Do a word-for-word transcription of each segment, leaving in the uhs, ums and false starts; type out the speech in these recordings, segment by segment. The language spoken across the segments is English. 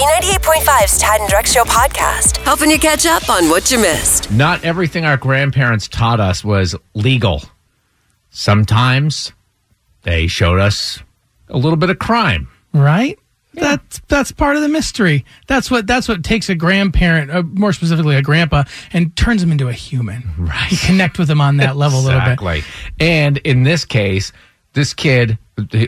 B ninety-eight point five's Tad and Drex Show podcast, helping you catch up on what you missed. Not everything our grandparents taught us was legal. Sometimes they showed us a little bit of crime. Right? Yeah. That's that's part of the mystery. That's what that's what takes a grandparent, uh, more specifically a grandpa, and turns him into a human. Right. You connect with him on that level exactly. a little bit. Exactly. And in this case, this kid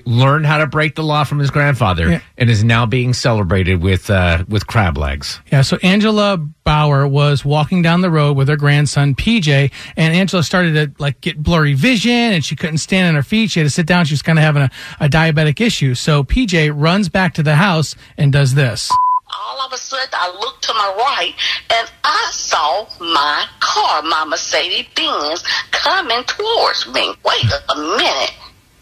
learned how to break the law from his grandfather yeah. and is now being celebrated with uh, with crab legs. Yeah, so Angela Bauer was walking down the road with her grandson, P J, and Angela started to like get blurry vision, and she couldn't stand on her feet. She had to sit down. She was kind of having a, a diabetic issue. So P J runs back to the house and does this. All of a sudden, I looked to my right, and I saw my car, my Mercedes Benz, coming towards me. Wait a minute.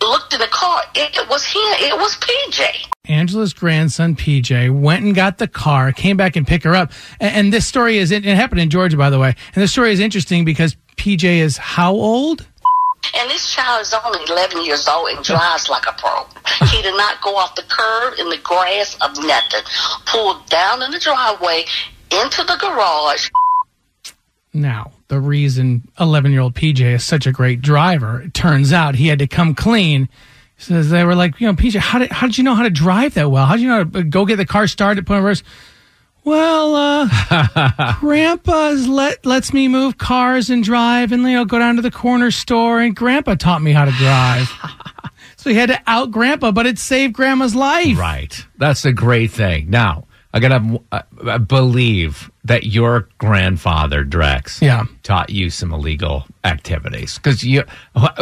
Looked in the car, it was him, it was P J. Angela's grandson, P J, went and got the car, came back and picked her up. And, and this story is, it, it happened in Georgia, by the way. And this story is interesting because P J is how old? And this child is only eleven years old and drives like a pro. He did not go off the curb in the grass of nothing. Pulled down in the driveway, into the garage. Now, the reason eleven-year-old P J is such a great driver, it turns out he had to come clean. He says they were like, you know, P J, how did, how did you know how to drive that well? How did you know how to go get the car started, put it in reverse? Well, uh, Grandpa's let, lets me move cars and drive and, you know, go down to the corner store, and Grandpa taught me how to drive. So he had to out Grandpa, but it saved Grandma's life. Right. That's a great thing. Now, I gotta uh, believe that your grandfather, Drex, yeah. taught you some illegal activities because you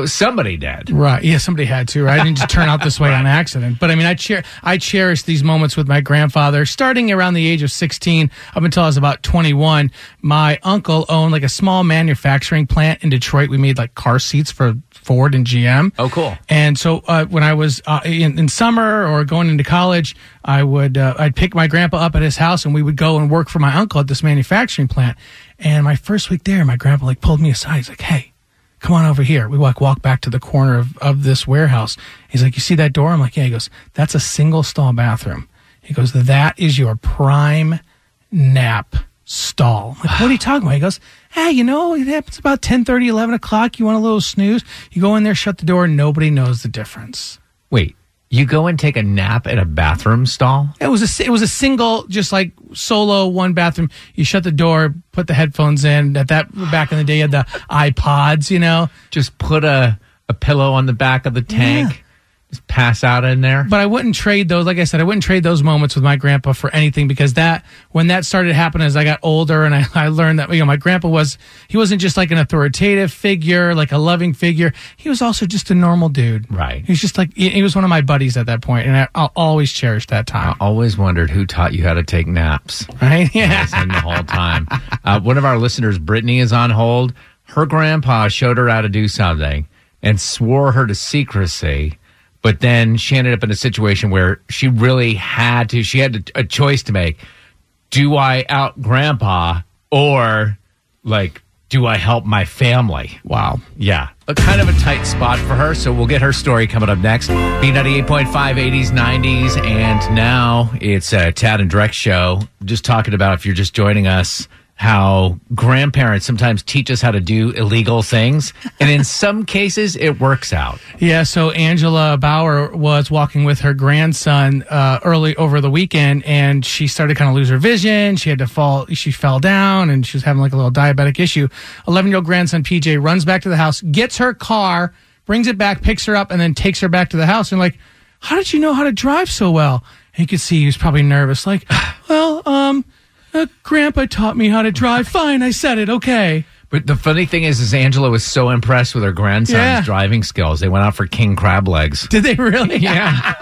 somebody did, right? Yeah, somebody had to, right? I didn't just turn out this way right. on accident. But I mean, I cher- I cherish these moments with my grandfather. Starting around the age of sixteen up until I was about twenty-one, my uncle owned like a small manufacturing plant in Detroit. We made like car seats for Ford and G M. Oh, cool. And so uh, when I was uh, in, in summer or going into college, I would uh, I'd pick my grandpa up at his house, and we would go and work for my uncle at this manufacturing plant. And my first week there, my grandpa like pulled me aside. He's like, "Hey, come on over here." We walk walk back to the corner of, of this warehouse. He's like, "You see that door?" I'm like, "Yeah." He goes, "That's a single stall bathroom." He goes, "That is your prime nap stall." I'm like, "What are you talking about?" He goes, "Hey, you know, it happens about ten thirty, eleven o'clock. You want a little snooze? You go in there, shut the door, nobody knows the difference." Wait, you go and take a nap at a bathroom stall? It was a, it was a single, just like solo, one bathroom. You shut the door, put the headphones in. At that, back in the day, you had the iPods, you know. Just put a, a pillow on the back of the tank. Yeah. Just pass out in there. But I wouldn't trade those. Like I said, I wouldn't trade those moments with my grandpa for anything, because that, when that started happening as I got older and I, I learned that, you know, my grandpa was, he wasn't just like an authoritative figure, like a loving figure. He was also just a normal dude. Right. He was just like, he, he was one of my buddies at that point, and I, I'll always cherish that time. I always wondered who taught you how to take naps. Right? Yeah. And the whole time. Uh, one of our listeners, Brittany, is on hold. Her grandpa showed her how to do something and swore her to secrecy. But then she ended up in a situation where she really had to, she had a choice to make. Do I out Grandpa, or like, do I help my family? Wow. Yeah. A kind of a tight spot for her. So we'll get her story coming up next. B ninety-eight point five, eighties, nineties. And now it's a Tad and Drex show. Just talking about, if you're just joining us, how grandparents sometimes teach us how to do illegal things, and in some cases, it works out. Yeah, so Angela Bauer was walking with her grandson uh, early over the weekend, and she started to kind of lose her vision. She had to fall, she fell down, and she was having like a little diabetic issue. eleven-year-old grandson, P J, runs back to the house, gets her car, brings it back, picks her up, and then takes her back to the house. And like, how did you know how to drive so well? And you could see he was probably nervous. Like, well, um... Uh, Grandpa taught me how to drive. Fine, I said it. Okay. But the funny thing is, is Angela was so impressed with her grandson's yeah. driving skills. They went out for king crab legs. Did they really? Yeah.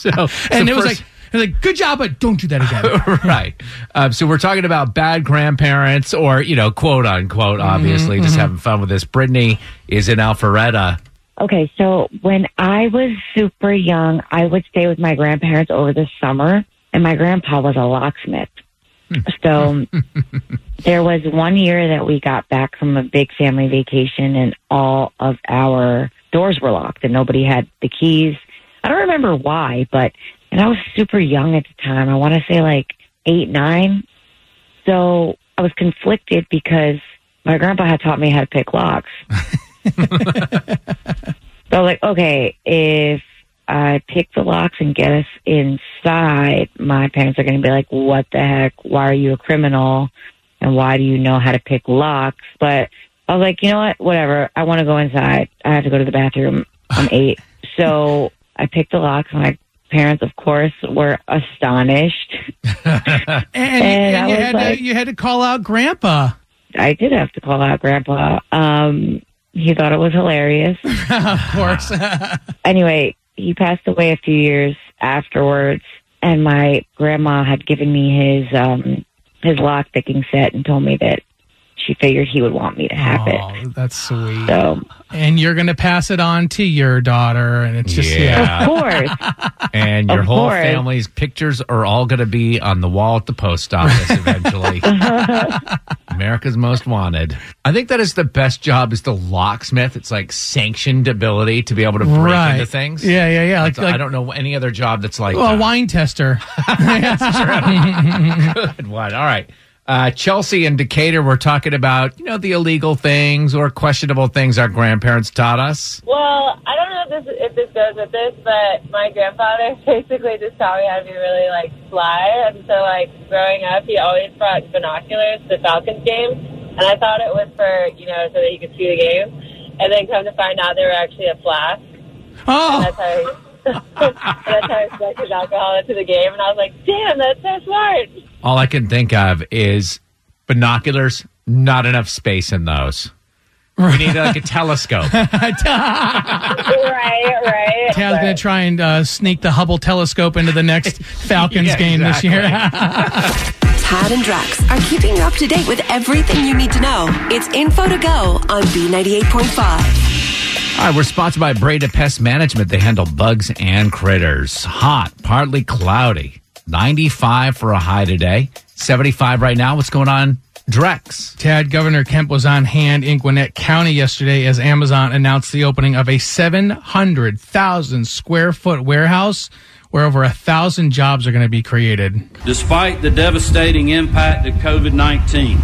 so And so it first- was like... They're like, good job, but don't do that again. Right. Um, so we're talking about bad grandparents, or, you know, quote unquote, obviously, mm-hmm, just mm-hmm. having fun with this. Brittany is in Alpharetta. Okay, so when I was super young, I would stay with my grandparents over the summer, and my grandpa was a locksmith. So there was one year that we got back from a big family vacation, and all of our doors were locked and nobody had the keys. I don't remember why, but, and I was super young at the time. I want to say like eight, nine. So I was conflicted because my grandpa had taught me how to pick locks. So I was like, okay, if I pick the locks and get us inside, my parents are going to be like, what the heck? Why are you a criminal? And why do you know how to pick locks? But I was like, you know what? Whatever. I want to go inside. I have to go to the bathroom. I'm eight. So I picked the locks. My parents, of course, were astonished. and and I you, had like, to, you had to call out Grandpa. I did have to call out Grandpa. Um, he thought it was hilarious. Of course. Anyway, he passed away a few years afterwards. And my grandma had given me his... Um, his lock picking set and told me that she figured he would want me to have oh, it. That's sweet. So, and you're going to pass it on to your daughter, and it's just yeah, yeah. Of course. And your of whole course. Family's pictures are all going to be on the wall at the post office eventually. America's Most Wanted. I think that is the best job is the locksmith. It's like sanctioned ability to be able to break right. into things. Yeah, yeah, yeah. Like, like, I don't know any other job that's like... Well, a uh, wine tester. That's true. Good one. All right. Uh, Chelsea and Decatur were talking about, you know, the illegal things or questionable things our grandparents taught us. Well, I don't know if this, if this goes with this, but my grandfather basically just taught me how to be really, like, sly. And so, like, growing up, he always brought binoculars to Falcons games. And I thought it was for, you know, so that he could see the game. And then come to find out they were actually a flask. Oh! And that's how he, that's how he stuck his alcohol into the game. And I was like, damn, that's so smart. All I can think of is binoculars, not enough space in those. We need like a telescope. right, right. Tad's right. going to try and uh, sneak the Hubble telescope into the next Falcons yeah, game exactly. this year. Tad and Drax are keeping you up to date with everything you need to know. It's Info to Go on B ninety-eight point five. All right, we're sponsored by Breda Pest Management. They handle bugs and critters. Hot, partly cloudy. ninety-five for a high today, seventy-five right now. What's going on, Drex? Tad, Governor Kemp was on hand in Gwinnett County yesterday as Amazon announced the opening of a seven hundred thousand square foot warehouse where over one thousand jobs are going to be created. Despite the devastating impact of covid nineteen,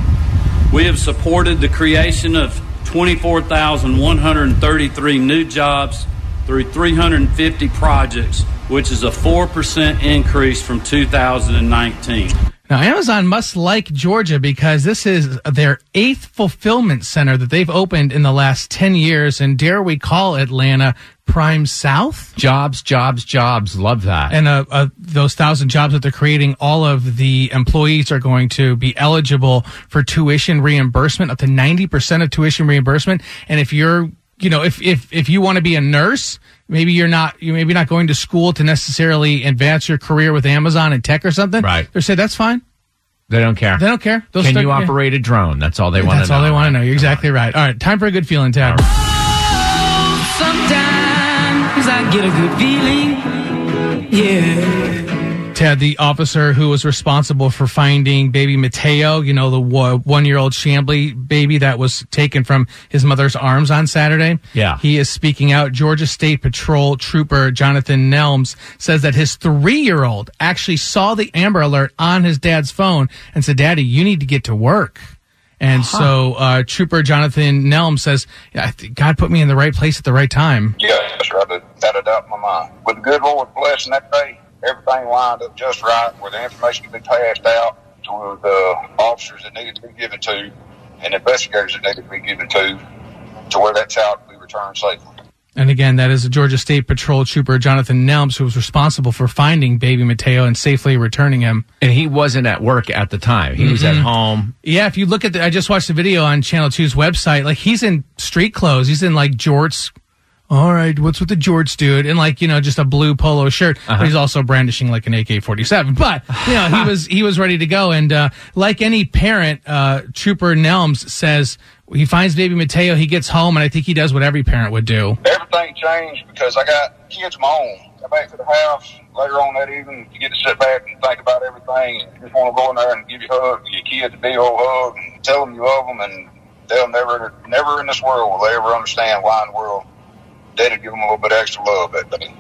we have supported the creation of twenty-four thousand one hundred thirty-three new jobs through three hundred fifty projects, which is a four percent increase from two thousand nineteen. Now, Amazon must like Georgia because this is their eighth fulfillment center that they've opened in the last ten years. And dare we call Atlanta Prime South? Jobs, jobs, jobs. Love that. And uh, uh, those thousand jobs that they're creating, all of the employees are going to be eligible for tuition reimbursement, up to ninety percent of tuition reimbursement. And if you're You know, if, if, if you want to be a nurse, maybe you're not you maybe not going to school to necessarily advance your career with Amazon and tech or something. Right. They say that's fine. They don't care. They don't care. They'll Can start, you operate yeah. a drone? That's all they want to know. That's all they want to know. You're exactly right. All right, time for a good feeling, Tab. Oh, sometimes I get a good feeling. Yeah. Ted, the officer who was responsible for finding baby Mateo, you know, the one-year-old Chambly baby that was taken from his mother's arms on Saturday. Yeah. He is speaking out. Georgia State Patrol Trooper Jonathan Nelms says that his three-year-old actually saw the Amber Alert on his dad's phone and said, Daddy, you need to get to work. And uh-huh. so uh, Trooper Jonathan Nelms says, God put me in the right place at the right time. Yeah, that's right. Without a doubt in my mind. With the good Lord blessing that day, everything lined up just right where the information could be passed out to the officers that needed to be given to and investigators that needed to be given to, to where that child could be returned safely. And again, that is Georgia State Patrol Trooper Jonathan Nelms, who was responsible for finding baby Mateo and safely returning him. And he wasn't at work at the time. He mm-hmm. was at home. Yeah, if you look at the, I just watched the video on Channel two's website. Like, he's in street clothes. He's in, like, jorts. All right, what's with the George dude? And, like, you know, just a blue polo shirt. Uh-huh. But he's also brandishing, like, an A K forty-seven. But, you know, he was he was ready to go. And uh, like any parent, uh, Trooper Nelms says he finds baby Mateo, he gets home, and I think he does what every parent would do. Everything changed because I got kids of my own. Got back to the house later on that evening. You get to sit back and think about everything. You just want to go in there and give you a hug, give your kids a big old hug, and tell them you love them. And they'll never, never in this world will they ever understand why in the world. They did give them a little bit extra love that day.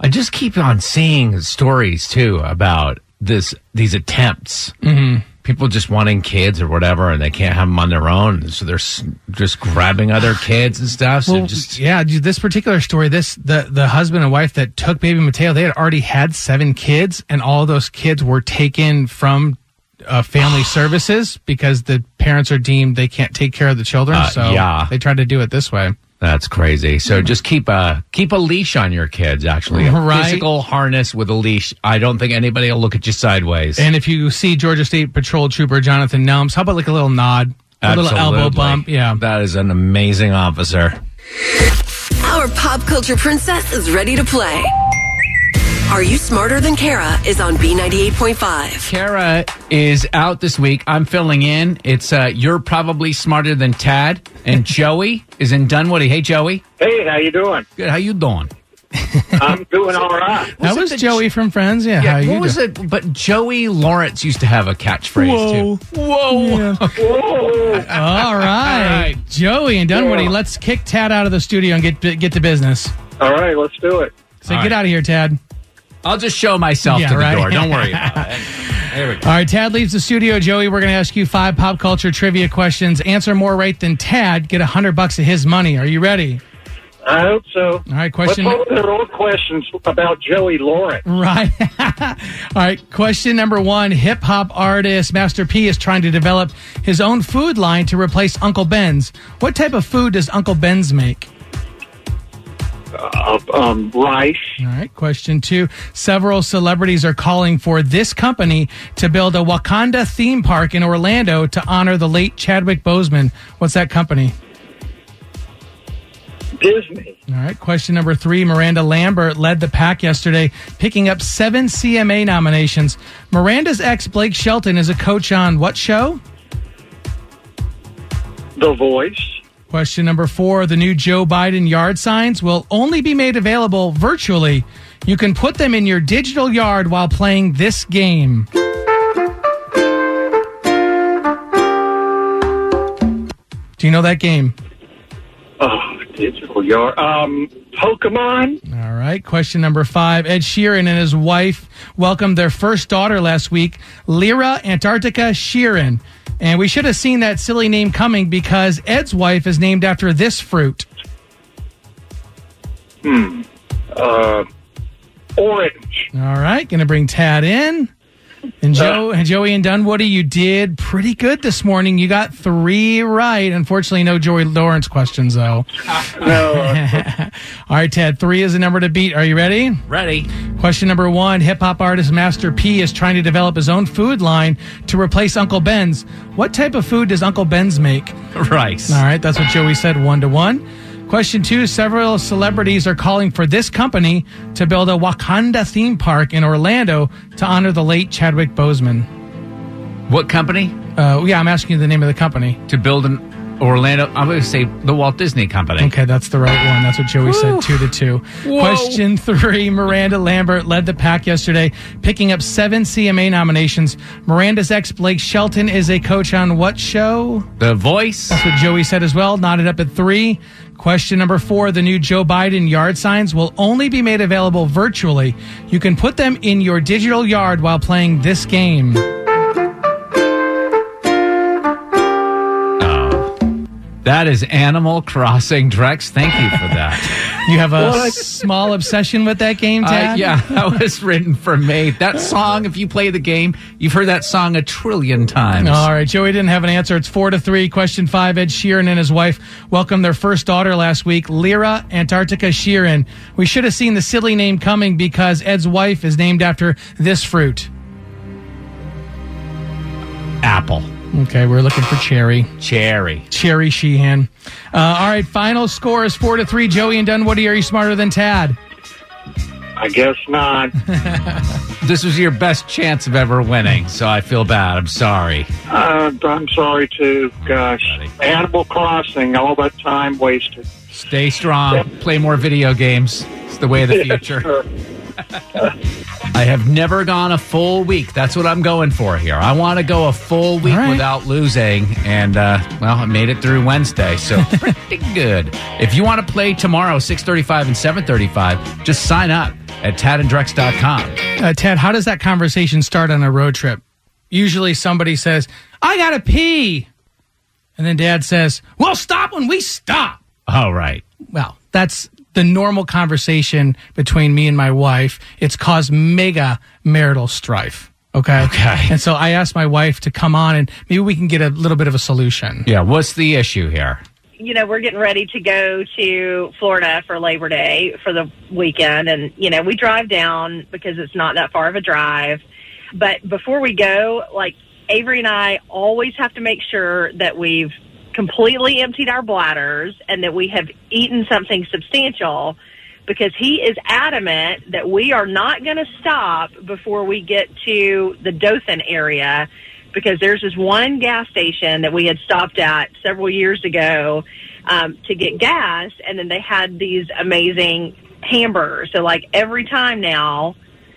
I just keep on seeing stories, too, about this these attempts. Mm-hmm. People just wanting kids or whatever, and they can't have them on their own, so they're just grabbing other kids and stuff. So well, just yeah, this particular story, this the the husband and wife that took baby Mateo, they had already had seven kids, and all of those kids were taken from uh, family services because the parents are deemed they can't take care of the children. Uh, so yeah. they tried to do it this way. That's crazy. So just keep a keep a leash on your kids, actually. A right. physical harness with a leash. I don't think anybody will look at you sideways. And if you see Georgia State Patrol Trooper Jonathan Nelms, how about like a little nod? Absolutely. A little elbow bump? Yeah. That is an amazing officer. Our pop culture princess is ready to play. Are You Smarter Than Kara is on B ninety-eight point five. Kara is out this week. I'm filling in. It's uh, You're Probably Smarter Than Tad. And Joey is in Dunwoody. Hey, Joey. Hey, how you doing? Good. How you doing? I'm doing all right. That was, was Joey from Friends. Yeah. yeah how what you was doing? it? But Joey Lawrence used to have a catchphrase, Whoa. too. Whoa. Yeah. Okay. Whoa. All right. All right. Joey in Dunwoody, yeah. let's kick Tad out of the studio and get, get to business. All right. Let's do it. So all get right. out of here, Tad. I'll just show myself yeah, to the right? door. Don't worry about it. There we go. All right, Tad leaves the studio. Joey, we're going to ask you five pop culture trivia questions. Answer more right than Tad. Get one hundred bucks of his money. Are you ready? I hope so. All right, question. But both of their old questions about Joey Lawrence. Right. All right, question number one. Hip-hop artist Master P is trying to develop his own food line to replace Uncle Ben's. What type of food does Uncle Ben's make? Uh, um, rice. All right. Question two. Several celebrities are calling for this company to build a Wakanda theme park in Orlando to honor the late Chadwick Boseman. What's that company? Disney. All right. Question number three. Miranda Lambert led the pack yesterday, picking up seven C M A nominations. Miranda's ex, Blake Shelton, is a coach on what show? The Voice. Question number four, the new Joe Biden yard signs will only be made available virtually. You can put them in your digital yard while playing this game. Do you know that game? Oh, digital yard. Um, Pokemon. All right. Question number five, Ed Sheeran and his wife welcomed their first daughter last week, Lyra Antarctica Sheeran. And we should have seen that silly name coming because Ed's wife is named after this fruit. Hmm. Uh, orange. All right. Going to bring Tad in. And Joe, uh, Joey and Dunwoody, you did pretty good this morning. You got three right. Unfortunately, no Joey Lawrence questions, though. No. All right, Tad, three is the number to beat. Are you ready? Ready. Question number one, hip-hop artist Master P is trying to develop his own food line to replace Uncle Ben's. What type of food does Uncle Ben's make? Rice. All right, that's what Joey said, one to one. Question two, several celebrities are calling for this company to build a Wakanda theme park in Orlando to honor the late Chadwick Boseman. What company? Uh, yeah, I'm asking you the name of the company. To build an Orlando, I'm going to say the Walt Disney Company. Okay, that's the right one. That's what Joey Woo. said, two to two. Whoa. Question three, Miranda Lambert led the pack yesterday, picking up seven C M A nominations. Miranda's ex, Blake Shelton, is a coach on what show? The Voice. That's what Joey said as well, knotted up at three. Question number four, the new Joe Biden yard signs will only be made available virtually. You can put them in your digital yard while playing this game. Oh, that is Animal Crossing. Drex, thank you for that. You have a what? small obsession with that game, Tad? Uh, yeah, that was written for me. That song, if you play the game, you've heard that song a trillion times. All right, Joey didn't have an answer. It's four to three. Question five, Ed Sheeran and his wife welcomed their first daughter last week, Lyra Antarctica Sheeran. We should have seen the silly name coming because Ed's wife is named after this fruit. Apple. Okay, we're looking for Cherry. Cherry. Cherry Sheehan. Uh, all right, final score is four to three. Joey and Dunwoody, are you smarter than Tad? I guess not. This was your best chance of ever winning, so I feel bad. I'm sorry. Uh, I'm sorry, too. Gosh. Animal Crossing, all that time wasted. Stay strong. Play more video games. It's the way of the future. Sure. I have never gone a full week. That's what I'm going for here. I want to go a full week right. without losing. And, uh, well, I made it through Wednesday, so pretty good. If you want to play tomorrow, six thirty-five and seven thirty-five, just sign up. at tad and drex dot com. Uh, Ted, how does that conversation start on a road trip? Usually somebody says, I gotta pee. And then Dad says, well, stop when we stop. Oh, right. Well, that's the normal conversation between me and my wife. It's caused mega marital strife. Okay. Okay. And so I asked my wife to come on and maybe we can get a little bit of a solution. Yeah. What's the issue here? You know, we're getting ready to go to Florida for Labor Day for the weekend. And, you know, we drive down because it's not that far of a drive. But before we go, like, Avery and I always have to make sure that we've completely emptied our bladders and that we have eaten something substantial, because he is adamant that we are not going to stop before we get to the Dothan area, because there's this one gas station that we had stopped at several years ago um, to get gas, and then they had these amazing hamburgers. So, like, every time now,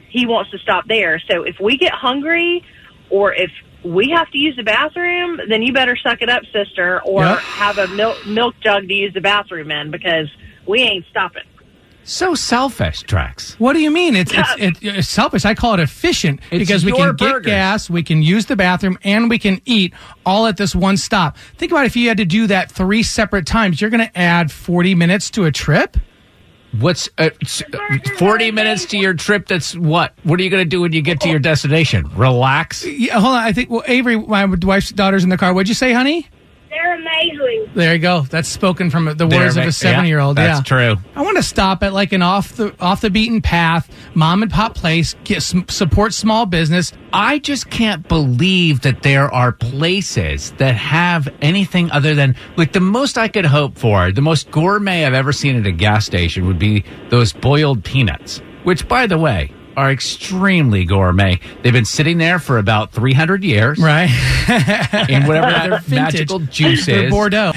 he wants to stop there. So if we get hungry or if we have to use the bathroom, then you better suck it up, sister, or yeah. have a milk, milk jug to use the bathroom in, because we ain't stopping. So selfish, Drex. What do you mean? It's yeah. it's, it's, it's selfish. I call it efficient, it's because we can burgers. get gas, we can use the bathroom, and we can eat all at this one stop. Think about if you had to do that three separate times. You're going to add forty minutes to a trip? What's uh, forty minutes to your trip? That's what? What are you going to do when you get to your destination? Relax? Yeah, hold on. I think, well, Avery, my wife's daughter's in the car. What'd you say, honey? They're amazing. There you go. That's spoken from the words They're, of a seven-year-old. Yeah, that's yeah. true. I want to stop at like an off the off the beaten path, mom and pop place, get, support small business. I just can't believe that there are places that have anything other than, like, the most I could hope for, the most gourmet I've ever seen at a gas station would be those boiled peanuts, which, by the way, are extremely gourmet. They've been sitting there for about three hundred years. Right. In whatever other magical juice is. Bordeaux.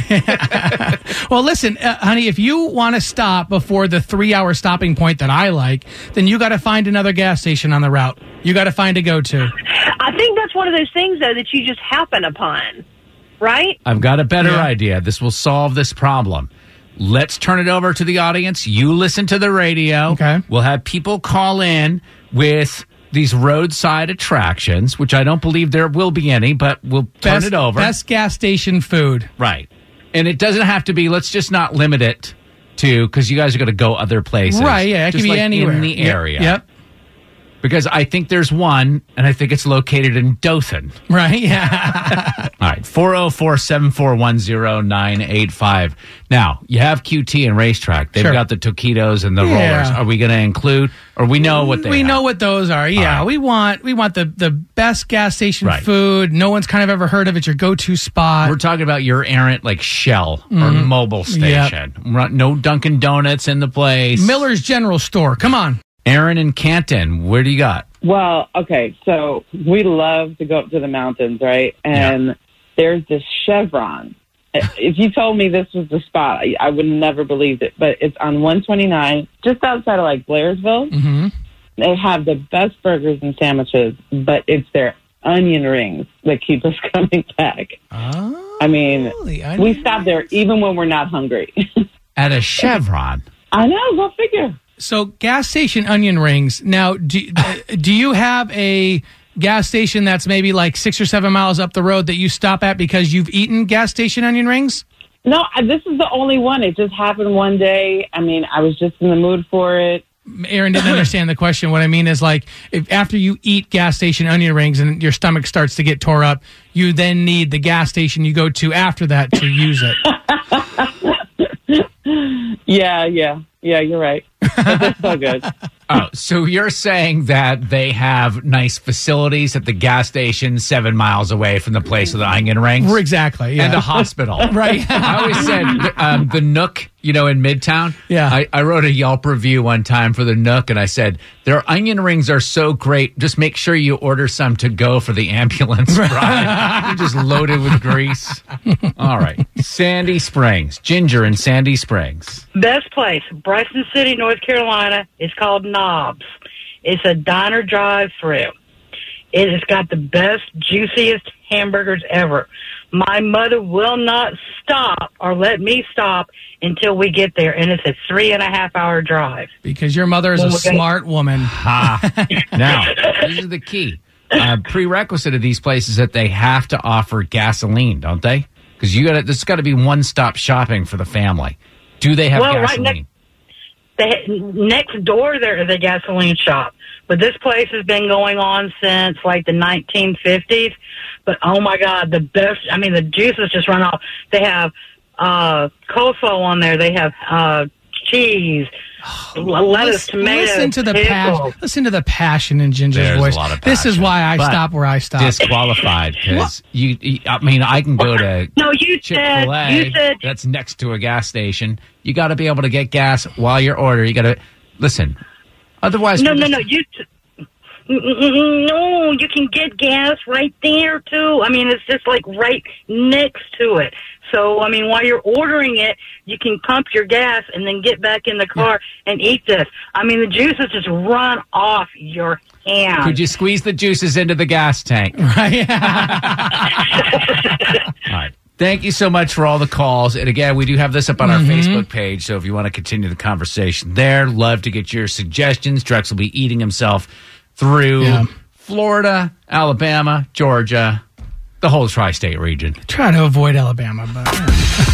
Well, listen, uh, honey, if you want to stop before the three-hour stopping point that I like, then you got to find another gas station on the route. You got to find a go-to. I think that's one of those things, though, that you just happen upon, right? I've got a better yeah. idea. This will solve this problem. Let's turn it over to the audience. You listen to the radio. Okay. We'll have people call in with these roadside attractions, which I don't believe there will be any, but we'll best, turn it over. Best gas station food. Right. And it doesn't have to be, let's just not limit it to, because you guys are going to go other places. Right, yeah. It just could be like anywhere. In the area. Yep. yep. Because I think there's one, and I think it's located in Dothan. Right, yeah. All right, four oh four, seven four one, oh nine eight five. Now, you have Q T and Racetrack. They've sure. got the taquitos and the yeah. rollers. Are we going to include, or we know what they We have. know what those are, yeah. Right. We want we want the, the best gas station right. food. No one's kind of ever heard of it, your go-to spot. We're talking about your errant, like, Shell mm. or Mobil station. Yep. No Dunkin' Donuts in the place. Miller's General Store, come on. Aaron in Canton, where do you got? Well, okay, so we love to go up to the mountains, right? And yeah. there's this Chevron. If you told me this was the spot, I, I would never believed it. But it's on one twenty-nine, just outside of, like, Blairsville. Mm-hmm. They have the best burgers and sandwiches, but it's their onion rings that keep us coming back. Oh, I mean, we stop there even when we're not hungry. At a Chevron? I know, go figure. So gas station onion rings. Now, do, do you have a gas station that's maybe like six or seven miles up the road that you stop at because you've eaten gas station onion rings? No, this is the only one. It just happened one day. I mean, I was just in the mood for it. Aaron didn't understand the question. What I mean is, like, if after you eat gas station onion rings and your stomach starts to get tore up, you then need the gas station you go to after that to use it. yeah, yeah. Yeah, you're right. But they're so good. Oh, so you're saying that they have nice facilities at the gas station seven miles away from the place of the onion rings? Exactly, yeah. And a hospital. Right. I always said um, the Nook, you know, in Midtown. Yeah. I, I wrote a Yelp review one time for the Nook, and I said, their onion rings are so great. Just make sure you order some to go for the ambulance ride. They're just loaded with grease. All right. Sandy Springs. Ginger in Sandy Springs. Best place. Bryson City, North Carolina. It's called Knobs. It's a diner drive-through. It has got the best, juiciest hamburgers ever. My mother will not stop or let me stop until we get there. And it's a three and a half hour drive. Because your mother is well, a smart gonna- woman. Ha. Now, this is the key. Uh, prerequisite of these places that they have to offer gasoline, don't they? Because you got this has got to be one stop shopping for the family. Do they have well, gasoline? Right next, they, next door there is a gasoline shop. But this place has been going on since like the nineteen fifties. But oh my God, the best, I mean, the juices just run off. They have uh, coleslaw on there, they have uh, cheese. Oh, lettuce, tomatoes, listen to the passion. Listen to the passion in Ginger's There's voice. A lot of passion, this is why I stop where I stop. Disqualified because you, you. I mean, I can go to no. You Chick-fil-A, said you said that's next to a gas station. You got to be able to get gas while you're ordering. You got to listen. Otherwise, no, no, just, no. You no. You can get gas right there too. I mean, it's just like right next to it. So, I mean, while you're ordering it, you can pump your gas and then get back in the car and eat this. I mean, the juices just run off your hand. Could you squeeze the juices into the gas tank? Right. All right. Thank you so much for all the calls. And again, we do have this up on our mm-hmm. Facebook page. So if you want to continue the conversation there, love to get your suggestions. Drex will be eating himself through yeah. Florida, Alabama, Georgia. The whole tri-state region. Try to avoid Alabama, but...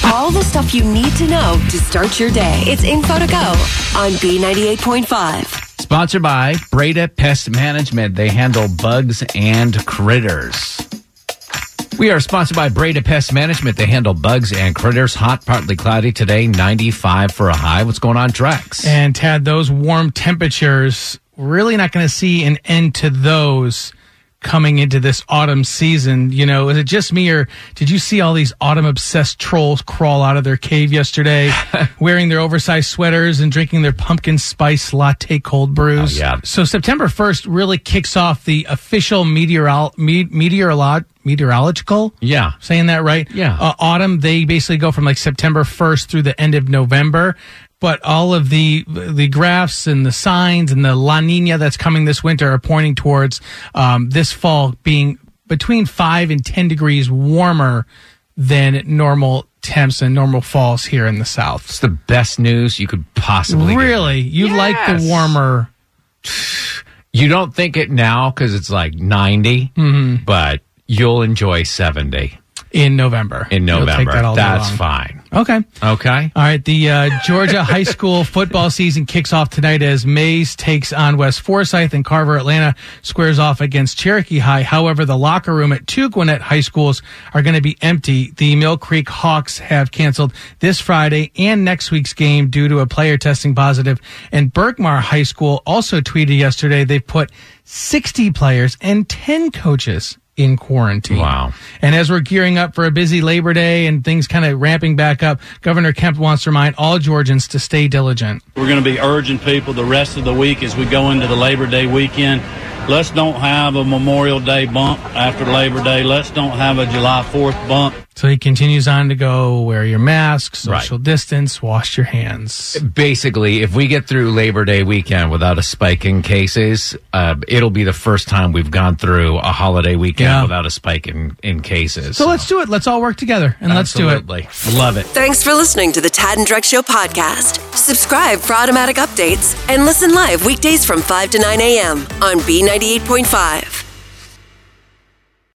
All the stuff you need to know to start your day. It's Info to Go on B ninety-eight point five. Sponsored by Breda Pest Management. They handle bugs and critters. We are sponsored by Breda Pest Management. They handle bugs and critters. Hot, partly cloudy today, ninety-five for a high. What's going on, Drex? And, Tad, those warm temperatures, really not going to see an end to those coming into this autumn season. You know, is it just me or did you see all these autumn obsessed trolls crawl out of their cave yesterday wearing their oversized sweaters and drinking their pumpkin spice latte cold brews? Oh, yeah. So September first really kicks off the official meteorol me- meteorolo- meteorological yeah saying that right yeah uh, autumn. They basically go from like September first through the end of November. But all of the the graphs and the signs and the La Nina that's coming this winter are pointing towards um, this fall being between five and ten degrees warmer than normal temps and normal falls here in the South. It's the best news you could possibly really? get. Really? You yes. like the warmer. You don't think it now because it's like ninety, mm-hmm. but you'll enjoy seventy. In November. In November. That's fine. Okay. Okay. All right. The uh, Georgia high school football season kicks off tonight as Mays takes on West Forsyth and Carver Atlanta squares off against Cherokee High. However, the locker room at two Gwinnett high schools are going to be empty. The Mill Creek Hawks have canceled this Friday and next week's game due to a player testing positive. And Berkmar High School also tweeted yesterday they put sixty players and ten coaches in quarantine. Wow. And as we're gearing up for a busy Labor Day and things kind of ramping back up, Governor Kemp wants to remind all Georgians to stay diligent. We're going to be urging people the rest of the week as we go into the Labor Day weekend. Let's don't have a Memorial Day bump after Labor Day. Let's don't have a July fourth bump. So he continues on to go, wear your mask, social right. distance, wash your hands. Basically, if we get through Labor Day weekend without a spike in cases, uh, it'll be the first time we've gone through a holiday weekend yeah. without a spike in, in cases. So, so let's do it. Let's all work together and Absolutely. let's do it. Love it. Thanks for listening to the Tad and Drex Show podcast. Subscribe for automatic updates and listen live weekdays from five to nine a.m. on B ninety-eight point five.